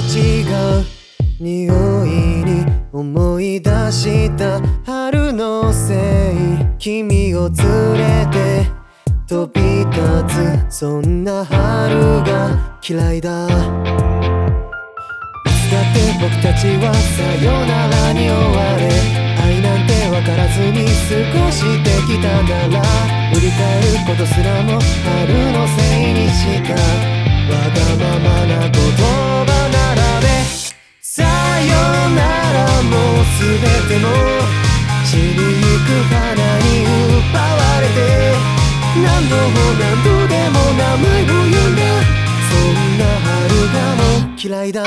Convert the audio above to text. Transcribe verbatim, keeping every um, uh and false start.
違う匂いに思い出した春のせい、君を連れて飛び立つそんな春が嫌いだ。いつだって僕たちはさよならに追われ、愛なんてわからずに過ごしてきたから振り返ることすらも春のせいにした、わがままな言葉並べ、さよならもう全ても散りゆく花に奪われて、何度も何度でも名前を呼んだ、そんな春がもう嫌いだ。